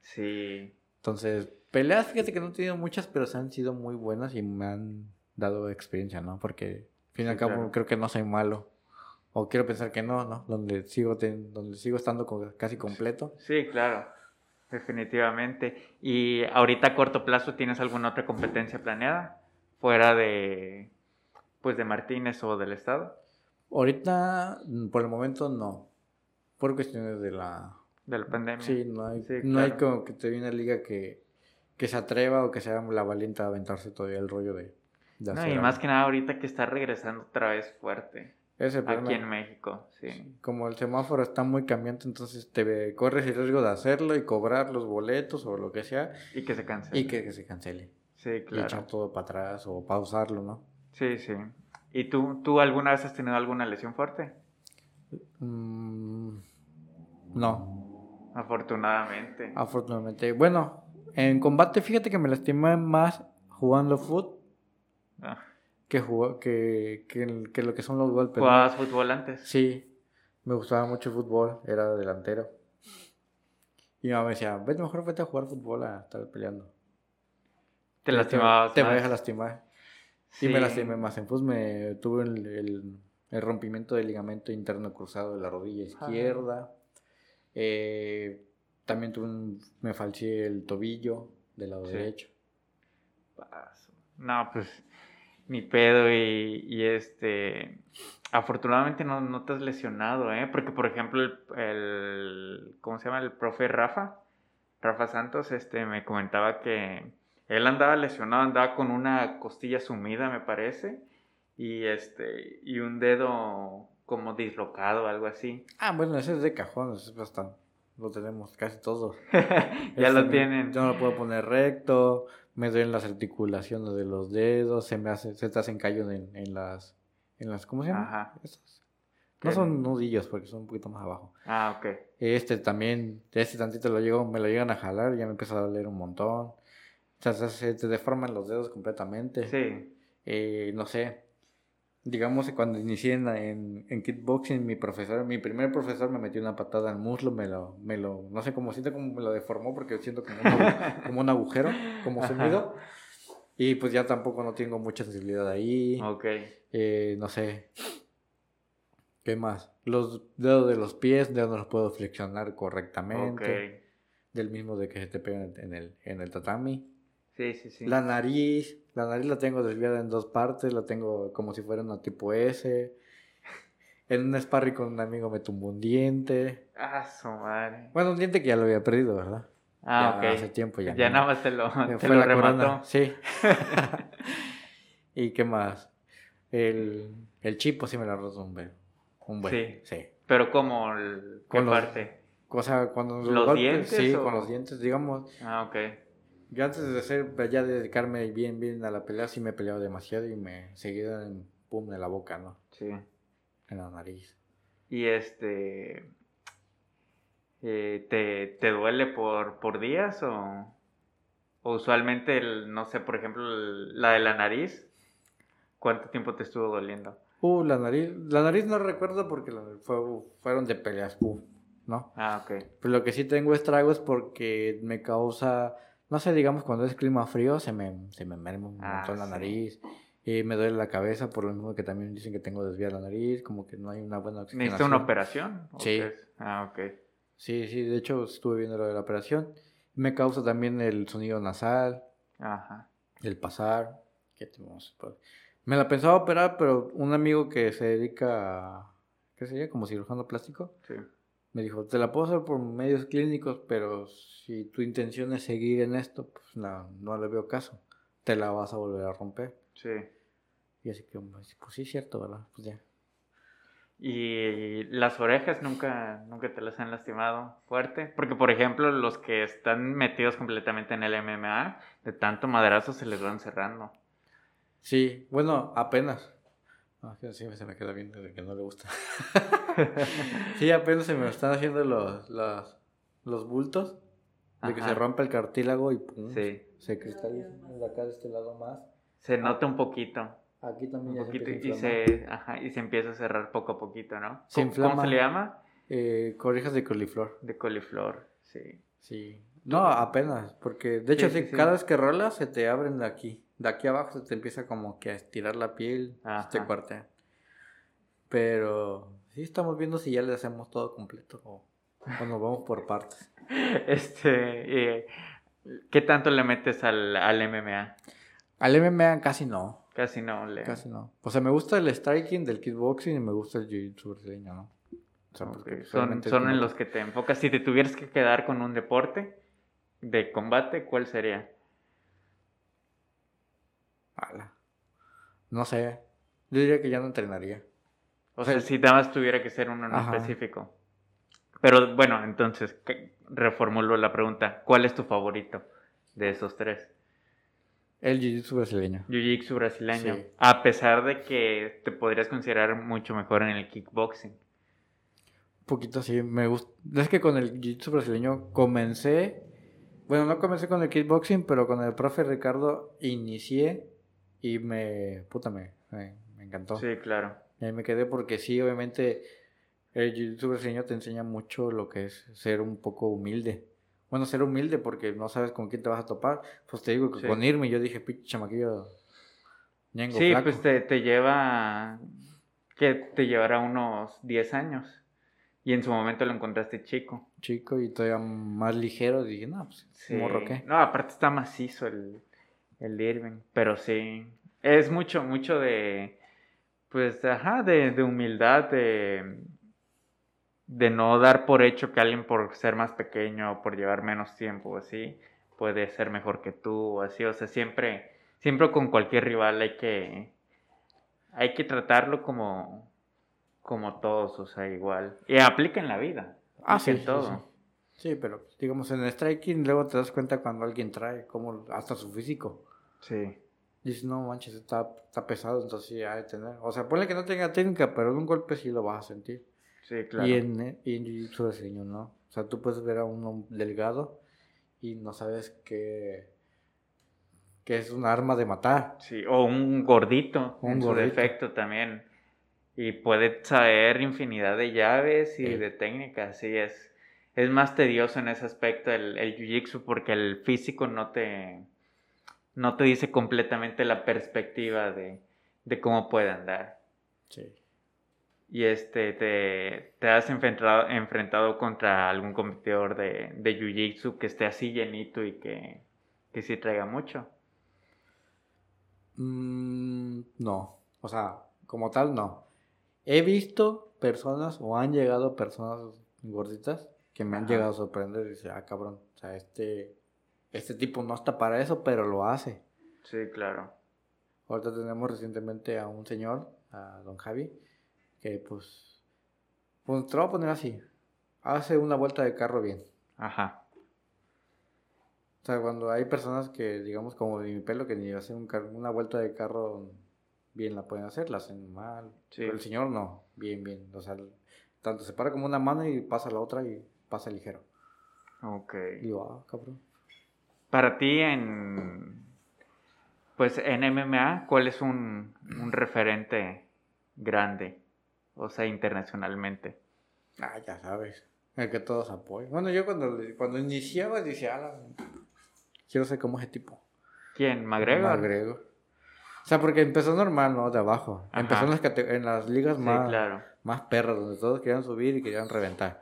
Sí. Entonces, peleas, fíjate que no he tenido muchas, pero se han sido muy buenas y me han dado experiencia, ¿no? Porque, al fin y al cabo, creo que no soy malo. O quiero pensar que no, ¿no? Donde sigo estando casi completo. Sí, claro. Definitivamente. ¿Y ahorita a corto plazo tienes alguna otra competencia planeada? Fuera de, pues, de Martínez o del Estado. Ahorita, por el momento, no. Por cuestiones de la pandemia. Sí, no hay como que te viene una liga que se atreva o que sea la valiente a aventarse todavía el rollo de hacer. No, y más que nada ahorita que está regresando otra vez fuerte. Ese problema. Aquí en México, sí. Como el semáforo está muy cambiante, entonces te corres el riesgo de hacerlo y cobrar los boletos o lo que sea. Y que se cancele. Sí, claro. Y echar todo para atrás o pausarlo, ¿no? Sí. ¿Y tú alguna vez has tenido alguna lesión fuerte? No. Afortunadamente. Bueno, en combate fíjate que me lastimé más jugando fútbol que lo que son los golpes. ¿Jugabas fútbol antes? Sí, me gustaba mucho el fútbol, era delantero. Y mi mamá me decía, vete a jugar fútbol a estar peleando. ¿Te lastimabas? Te dejas lastimar. Sí, me lastimé más en fútbol, me tuve el rompimiento del ligamento interno cruzado de la rodilla izquierda. También me falcié el tobillo del lado derecho. No, pues ni pedo y afortunadamente no te has lesionado, porque por ejemplo el ¿cómo se llama? El profe Rafa Santos me comentaba que él andaba lesionado, andaba con una costilla sumida, me parece, y un dedo como dislocado, algo así. Ah, bueno, ese es de cajón, ese es bastante. Lo tenemos casi todo. Ya lo tienen. Yo no lo puedo poner recto, me duelen las articulaciones de los dedos, se te hacen callos en las en las, ¿cómo se llama? Ajá. Estos. No son nudillos porque son un poquito más abajo. Ah, ok. Este tantito me lo llegan a jalar y ya me empieza a doler un montón. O sea, se te deforman los dedos completamente. Sí. No sé. Digamos que cuando inicié en kickboxing, mi primer profesor me metió una patada al muslo, no sé cómo siento, como me lo deformó porque siento como un agujero, como sumido. Y pues ya tampoco no tengo mucha sensibilidad ahí. Ok. No sé. ¿Qué más? Los dedos de los pies ya no los puedo flexionar correctamente. Okay. Del mismo de que se te pegan en el tatami. Sí, sí, sí. La nariz la tengo desviada en dos partes, la tengo como si fuera una tipo S. En un sparring con un amigo me tumbó un diente. Ah, su madre. Bueno, un diente que ya lo había perdido, ¿verdad? Ah, ya, ok. Hace tiempo ya. Ya nada más te lo remató. Sí. ¿Y qué más? El chipo sí me lo roto un bebé. Un buen, sí. Pero como ¿qué parte? O sea, cuando los golpes, dientes, sí, o... con los dientes, digamos. Ah, okay. Yo antes de dedicarme bien a la pelea, sí me peleaba demasiado y me seguía pum en la boca, ¿no? Sí. En la nariz. Y ¿te duele por días o usualmente no sé, por ejemplo, la de la nariz? ¿Cuánto tiempo te estuvo doliendo? La nariz no recuerdo porque fueron de peleas, ¿no? Ah, ok. Pero lo que sí tengo estragos porque me causa, no sé, digamos cuando es clima frío se me merma un montón la nariz. Y me duele la cabeza por lo mismo que también dicen que tengo desviada la nariz, como que no hay una buena oxigenación. ¿Necesita una operación? Sí. Ah, ok. Sí, de hecho estuve viendo lo de la operación. Me causa también el sonido nasal. Ajá. El pasar. ¿Qué tenemos? Me la pensaba operar, pero un amigo que se dedica a, ¿qué sería? Como cirujano plástico. Sí. Me dijo, te la puedo hacer por medios clínicos, pero si tu intención es seguir en esto, pues no le veo caso. Te la vas a volver a romper. Sí. Y así que, pues sí, es cierto, ¿verdad? Pues ya. ¿Y las orejas nunca te las han lastimado fuerte? Porque, por ejemplo, los que están metidos completamente en el MMA, de tanto madrazo se les van cerrando. Sí, bueno, apenas. Sí, se me queda bien desde que no le gusta. Sí, apenas se me están haciendo los bultos. Ajá. De que se rompe el cartílago y pum, sí. Se cristaliza acá de este lado más. Se nota un poquito. Aquí también un poquito se y se empieza a cerrar poco a poquito, ¿no? ¿Cómo se le llama? Orejas de coliflor. De coliflor, sí. Sí. No, apenas, porque de hecho sí, cada vez que rolas se te abren de aquí. De aquí abajo se te empieza como que a estirar la piel, este cuartel. Pero sí estamos viendo si ya le hacemos todo completo o nos vamos por partes. ¿Qué tanto le metes al MMA? Al MMA casi no. Casi no. O sea, me gusta el striking del kickboxing y me gusta el jiu-jitsu brasileño, ¿no? O sea, okay. Son en los que te enfocas. Si te tuvieras que quedar con un deporte de combate, ¿cuál sería? No sé, yo diría que ya no entrenaría. O sea, si nada más tuviera que ser uno en específico. Pero bueno, entonces reformulo la pregunta. ¿Cuál es tu favorito de esos tres? El jiu-jitsu brasileño. Sí. A pesar de que te podrías considerar mucho mejor en el kickboxing. Un poquito sí, me gusta. Es que con el jiu-jitsu brasileño no comencé con el kickboxing, pero con el profe Ricardo inicié. Y me encantó. Sí, claro. Y ahí me quedé porque sí, obviamente, el jiu-jitsu brasileño te enseña mucho lo que es ser un poco humilde. Bueno, ser humilde porque no sabes con quién te vas a topar. Pues te digo que con irme yo dije, pinche chamaquillo, ñengo flaco. Sí, pues te lleva, que te llevará unos 10 años. Y en su momento lo encontraste chico. Chico y todavía más ligero. Dije, no, pues, morro qué. No, aparte está macizo el Irving, pero sí, es mucho de, pues, de humildad, de no dar por hecho que alguien por ser más pequeño o por llevar menos tiempo, así, puede ser mejor que tú, o así, o sea, siempre con cualquier rival hay que tratarlo como todos, o sea, igual, y aplica en la vida, todo. Sí. Sí, pero digamos en el striking luego te das cuenta cuando alguien trae como hasta su físico. Sí. dices, no manches, está pesado, entonces sí hay que tener. O sea, ponle que no tenga técnica, pero en un golpe sí lo vas a sentir. Sí, claro. Y en jiu-jitsu de señor, ¿no? O sea, tú puedes ver a uno delgado y no sabes que es un arma de matar. Sí, o un gordito, un gordito. Su defecto también. Y puede saber infinidad de llaves y de técnicas, sí, es más tedioso en ese aspecto el jiu-jitsu porque el físico no te dice completamente la perspectiva de cómo puede andar. Sí. Y te has enfrentado contra algún competidor de jiu-jitsu que esté así llenito y que sí traiga mucho. No, o sea, como tal no. He visto personas o han llegado personas gorditas que me han llegado a sorprender y dice, ah, cabrón, o sea, este tipo no está para eso, pero lo hace. Sí, claro. Ahorita tenemos recientemente a un señor, a Don Javi, que pues te lo voy a poner así, hace una vuelta de carro bien. Ajá. O sea, cuando hay personas que, digamos, como de mi pelo, que ni hacen una vuelta de carro bien la pueden hacer, la hacen mal. Sí. Pero el señor no, bien. O sea, tanto se para como una mano y pasa la otra y pasa ligero. Ok. Y digo, ah, cabrón. Para ti en MMA, ¿cuál es un referente grande? O sea, internacionalmente. Ah, ya sabes. El que todos apoyan. Bueno, yo cuando iniciaba decía, quiero ser como ese tipo. ¿Quién? ¿McGregor? O sea, porque empezó normal, ¿no? De abajo. Ajá. Empezó en las ligas más, sí, claro, más perras, donde todos querían subir y querían reventar.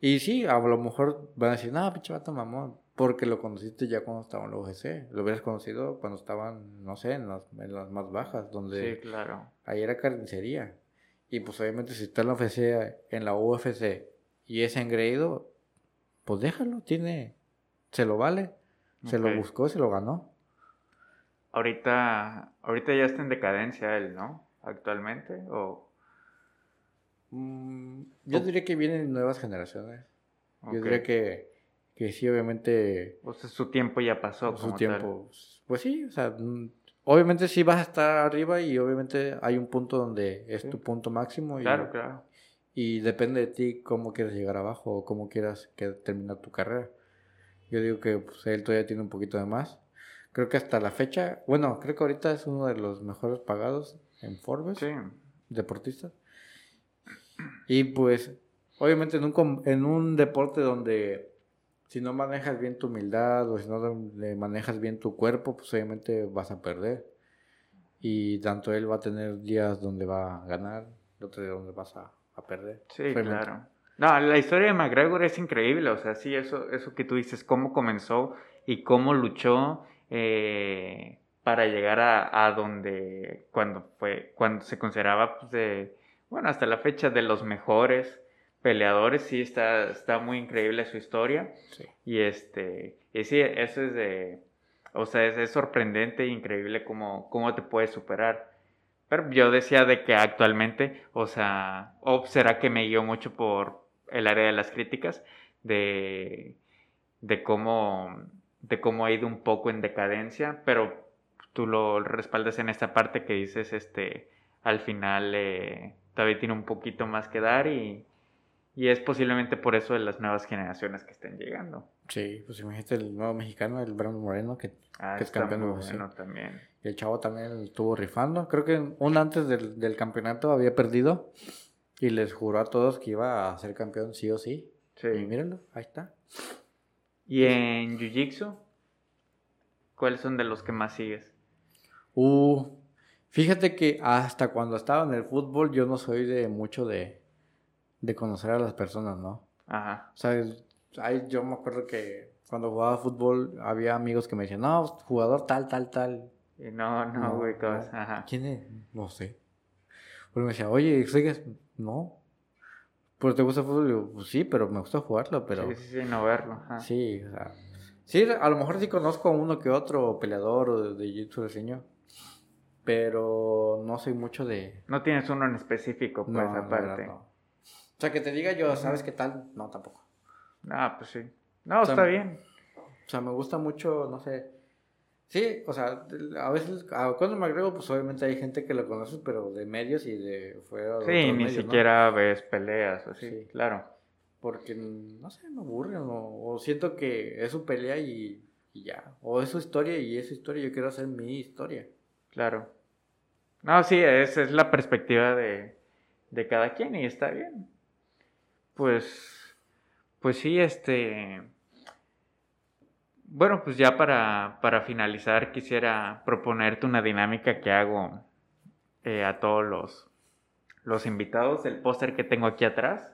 Y sí, a lo mejor van a decir, no, pinche vato mamón, porque lo conociste ya cuando estaba en la UFC. Lo hubieras conocido cuando estaban, no sé, en las más bajas, donde sí, claro, ahí era carnicería. Y pues obviamente si está en la UFC, y es engreído, pues déjalo, se lo vale, okay, se lo buscó, se lo ganó. Ahorita ya está en decadencia él, ¿no? Actualmente, o... yo diría que vienen nuevas generaciones. Okay. Yo diría que sí, obviamente... O sea, su tiempo ya pasó. Su como tiempo, tal. Pues sí, o sea, obviamente sí vas a estar arriba y obviamente hay un punto donde es tu punto máximo. Claro. Y depende de ti cómo quieras llegar abajo o cómo quieras terminar tu carrera. Yo digo que pues, él todavía tiene un poquito de más. Creo que hasta la fecha, bueno, creo que ahorita es uno de los mejores pagados en Forbes, sí, deportista. Y pues, obviamente en un deporte donde si no manejas bien tu humildad o si no le manejas bien tu cuerpo, pues obviamente vas a perder. Y tanto él va a tener días donde va a ganar, otros donde vas a perder. Sí, obviamente. Claro. No, la historia de McGregor es increíble, o sea, sí, eso que tú dices, cómo comenzó y cómo luchó. Para llegar a donde cuando se consideraba pues, hasta la fecha de los mejores peleadores, sí está muy increíble su historia, sí. Y sí, eso es o sea, es sorprendente e increíble cómo te puedes superar, pero yo decía de que actualmente, o sea, será que me guió mucho por el área de las críticas de cómo ha ido un poco en decadencia, pero tú lo respaldas en esta parte que dices, al final todavía tiene un poquito más que dar y es posiblemente por eso de las nuevas generaciones que estén llegando. Sí, pues imagínate el nuevo mexicano, el Brandon Moreno, que es campeón de UFC. Bueno, también. Y el chavo también estuvo rifando. Creo que un antes del campeonato había perdido y les juró a todos que iba a ser campeón sí o sí. Sí. Y mírenlo, ahí está. ¿Y en jiu-jitsu? ¿Cuáles son de los que más sigues? Fíjate que hasta cuando estaba en el fútbol yo no soy de mucho de conocer a las personas, ¿no? Ajá. O sea, yo me acuerdo que cuando jugaba fútbol había amigos que me decían, no, jugador tal. Y no, güey, cosas. Ajá. ¿Quién es? No sé. Pues me decía, oye, ¿sigues? No. ¿Pero te gusta el fútbol? Yo, pues sí, pero me gusta jugarlo, pero... Sí, no verlo. Ajá. Sí, o sea... Sí, a lo mejor sí conozco a uno que otro peleador o de jiu-jitsu de señor, pero no soy mucho de... No tienes uno en específico, pues, no, aparte. No. O sea, que te diga yo, ¿sabes qué tal? No, tampoco. Ah, pues sí. No, o sea, está bien. O sea, me gusta mucho, no sé... Sí, o sea, a veces, cuando McGregor, pues obviamente hay gente que lo conoce, pero de medios y de fuera. Sí, ni medios, siquiera, ¿no?, ves peleas, así, sí, claro. Porque, no sé, me aburren, o siento que es su pelea y ya, o es su historia y es su historia, yo quiero hacer mi historia. Claro. No, sí, es la perspectiva de cada quien y está bien. Pues sí, Bueno, pues ya para finalizar quisiera proponerte una dinámica que hago a todos los invitados. El póster que tengo aquí atrás,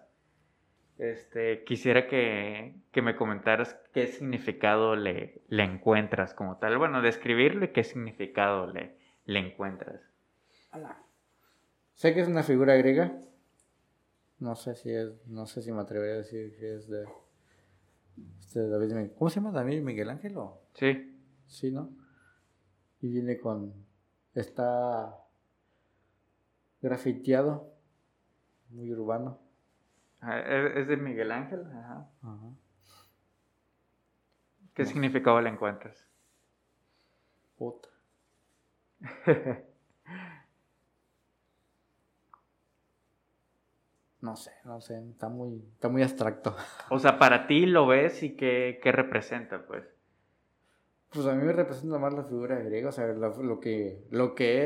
quisiera que me comentaras qué significado le encuentras como tal. Bueno, describirle qué significado le encuentras. Hola. Sé que es una figura griega. No sé si me atrevería a decir que es de... ¿Cómo se llama? ¿Daniel Miguel Ángel? Sí. Sí, ¿no? Y viene con... Está grafiteado, muy urbano. ¿Es de Miguel Ángel? Ajá. Ajá. ¿Qué significado le encuentras? Puta. No sé, está muy abstracto. O sea, para ti lo ves y ¿qué representa, pues? Pues a mí me representa más la figura griega, o sea, lo que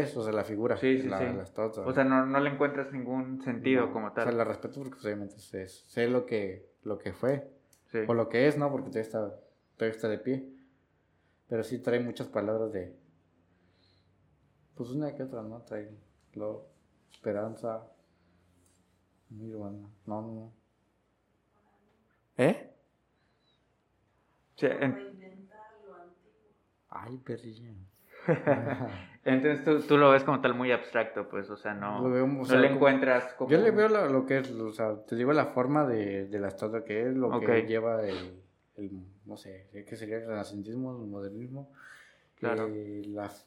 es, o sea, la figura. Sí, la estatua. O sea, no le encuentras ningún sentido, no, como tal. O sea, la respeto porque obviamente sé lo que fue, sí, o lo que es, ¿no? Porque todavía está de pie. Pero sí trae muchas palabras de... Pues una que otra, ¿no? Trae lo, esperanza... Muy urbano. No. ¿Eh? Sí, Ay, perrilla. Entonces tú lo ves como tal muy abstracto, pues, o sea, le encuentras como... Yo le veo lo que es, o sea, te digo la forma de la estatua que es, lo que lleva el no sé, ¿qué sería? El renacentismo, el modernismo. Claro.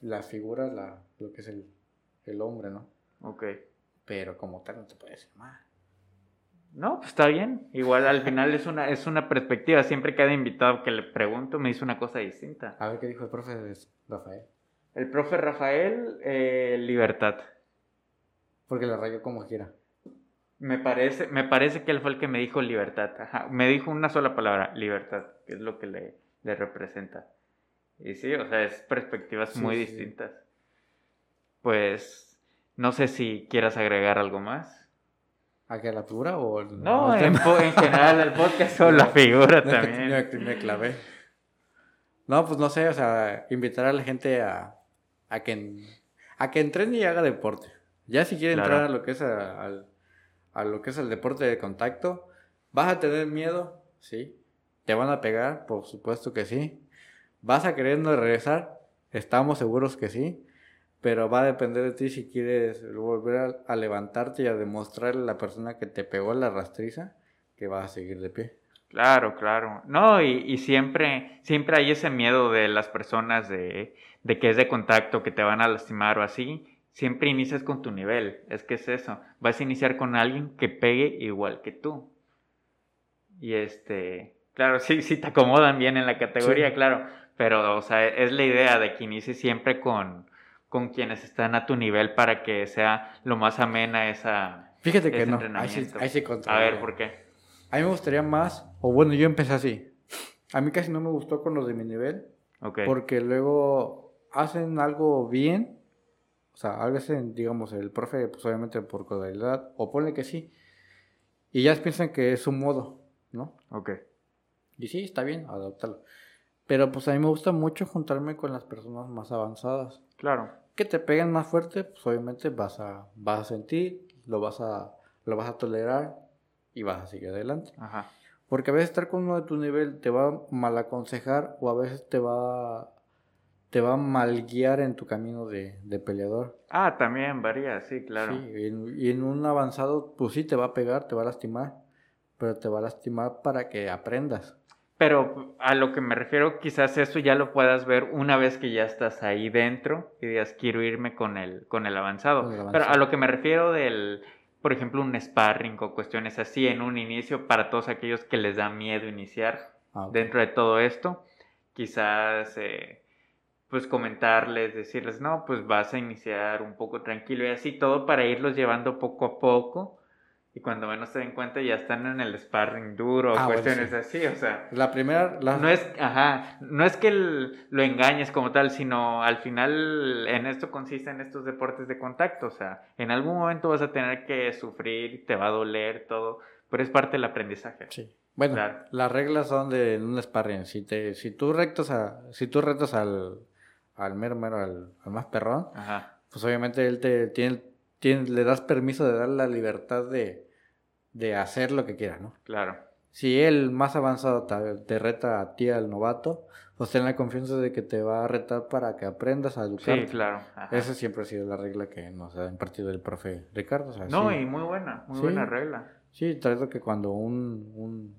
La figura, lo que es el hombre, ¿no? Okay. Pero como tal no te puede decir más. No, pues está bien. Igual al final es una perspectiva. Siempre cada invitado que le pregunto me dice una cosa distinta. A ver qué dijo el profe Rafael. El profe Rafael, libertad. Porque la rayó como quiera. Me parece que él fue el que me dijo libertad. Ajá, me dijo una sola palabra, libertad, que es lo que le representa. Y sí, o sea, es perspectivas muy distintas. Pues... No sé si quieras agregar algo más. ¿A qué, la figura o...? No, en general el podcast o la figura también. Me clavé. No, pues no sé, o sea, invitar a la gente a que entrene y haga deporte. Ya si quiere entrar a lo que es a lo que es el deporte de contacto, vas a tener miedo, sí. Te van a pegar, por supuesto que sí. ¿Vas a querer no regresar? Estamos seguros que sí. Pero va a depender de ti si quieres volver a levantarte y a demostrarle a la persona que te pegó la rastriza que vas a seguir de pie. Claro. No, y siempre hay ese miedo de las personas de que es de contacto, que te van a lastimar o así. Siempre inicias con tu nivel, es que es eso. Vas a iniciar con alguien que pegue igual que tú. Y claro, sí te acomodan bien en la categoría, sí, claro. Pero, o sea, es la idea de que inicies siempre con quienes están a tu nivel para que sea lo más amena esa... Fíjate que no, ahí sí contra. A ver, ¿por qué? A mí me gustaría más, o bueno, yo empecé así. A mí casi no me gustó con los de mi nivel, okay, porque luego hacen algo bien, o sea, a veces, digamos, el profe, pues obviamente por cordialidad, o ponle que sí, y ya piensan que es su modo, ¿no? Ok. Y sí, está bien, adoptarlo. Pero pues a mí me gusta mucho juntarme con las personas más avanzadas. Claro. Que te peguen más fuerte, pues obviamente vas a sentir, lo vas a tolerar y vas a seguir adelante. Ajá. Porque a veces estar con uno de tu nivel te va a mal aconsejar o a veces te va a mal guiar en tu camino de peleador. Ah, también varía, sí, claro. Sí, y en un avanzado, pues sí, te va a pegar, te va a lastimar, pero te va a lastimar para que aprendas. Pero a lo que me refiero, quizás eso ya lo puedas ver una vez que ya estás ahí dentro y digas, quiero irme con el avanzado. Pero a lo que me refiero por ejemplo, un sparring o cuestiones así en un inicio para todos aquellos que les da miedo iniciar, okay, dentro de todo esto, quizás pues comentarles, decirles, no, pues vas a iniciar un poco tranquilo y así todo para irlos llevando poco a poco, y cuando menos se den cuenta ya están en el sparring duro, cuestiones bueno, sí, así, o sea. La primera... No es que lo engañes como tal, sino al final en esto consiste en estos deportes de contacto, o sea, en algún momento vas a tener que sufrir, te va a doler todo, pero es parte del aprendizaje. Sí. Bueno, claro. Las reglas son de un sparring, si tú retas al mero, al más perrón, ajá, pues obviamente él le das permiso de dar la libertad de hacer lo que quiera, ¿no? Claro. Si él más avanzado te reta a ti, al novato, pues ten la confianza de que te va a retar para que aprendas a educarte. Sí, claro. Ajá. Esa siempre ha sido la regla que nos ha impartido el profe Ricardo. O sea, no, sí. Y muy buena regla. Sí, trato que cuando un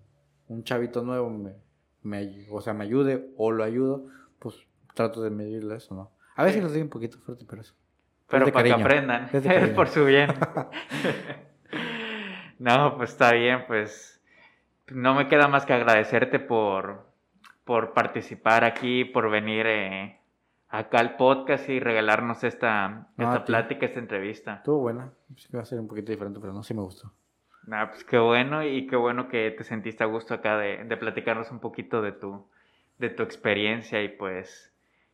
chavito nuevo me ayude o lo ayudo, pues trato de medirle eso, ¿no? A veces sí. Lo digo un poquito fuerte, pero eso. Pero para cariño, que aprendan, es por su bien. No, pues está bien, pues no me queda más que agradecerte por participar aquí, por venir acá al podcast y regalarnos esta plática, esta entrevista. Estuvo buena, sí que va a ser un poquito diferente, pero no, sí me gustó. Nah, pues qué bueno que te sentiste a gusto acá de platicarnos un poquito de tu experiencia, y pues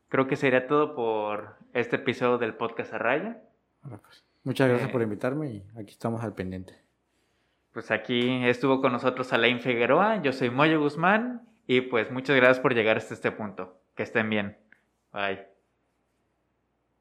creo que sería todo por este episodio del Podcast Arraya. Bueno, pues, muchas gracias por invitarme y aquí estamos al pendiente. Pues aquí estuvo con nosotros Alain Figueroa, yo soy Moyo Guzmán y pues muchas gracias por llegar hasta este punto. Que estén bien. Bye.